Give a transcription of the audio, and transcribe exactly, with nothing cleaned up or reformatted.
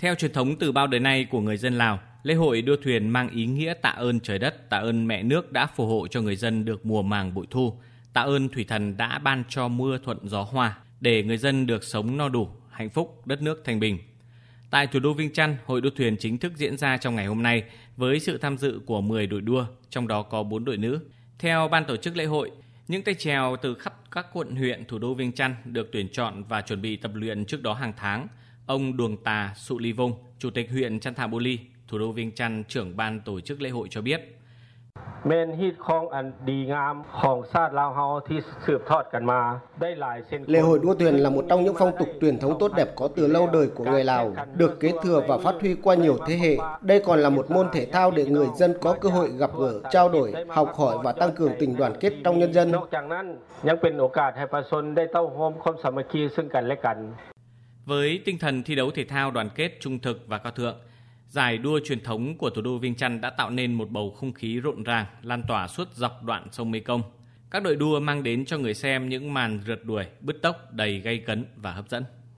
Theo truyền thống từ bao đời nay của người dân Lào, lễ hội đua thuyền mang ý nghĩa tạ ơn trời đất, tạ ơn mẹ nước đã phù hộ cho người dân được mùa màng bội thu, tạ ơn thủy thần đã ban cho mưa thuận gió hòa để người dân được sống no đủ, hạnh phúc, đất nước thanh bình. Tại thủ đô Viêng Chăn, hội đua thuyền chính thức diễn ra trong ngày hôm nay với sự tham dự của mười đội đua, trong đó có bốn đội nữ. Theo ban tổ chức lễ hội, những tay chèo từ khắp các quận huyện thủ đô Viêng Chăn được tuyển chọn và chuẩn bị tập luyện trước đó hàng tháng. Ông Đường Tà Sụ Lý Vông, Chủ tịch huyện Chan Tha Bo Li, thủ đô Viêng Chăn, trưởng ban tổ chức lễ hội cho biết. Lễ hội đua thuyền là một trong những phong tục truyền thống tốt đẹp có từ lâu đời của người Lào, được kế thừa và phát huy qua nhiều thế hệ. Đây còn là một môn thể thao để người dân có cơ hội gặp gỡ, trao đổi, học hỏi và tăng cường tình đoàn kết trong nhân dân. Với tinh thần thi đấu thể thao đoàn kết, trung thực và cao thượng, giải đua truyền thống của thủ đô Viêng Chăn đã tạo nên một bầu không khí rộn ràng, lan tỏa suốt dọc đoạn sông Mekong. Các đội đua mang đến cho người xem những màn rượt đuổi, bứt tốc, đầy gay cấn và hấp dẫn.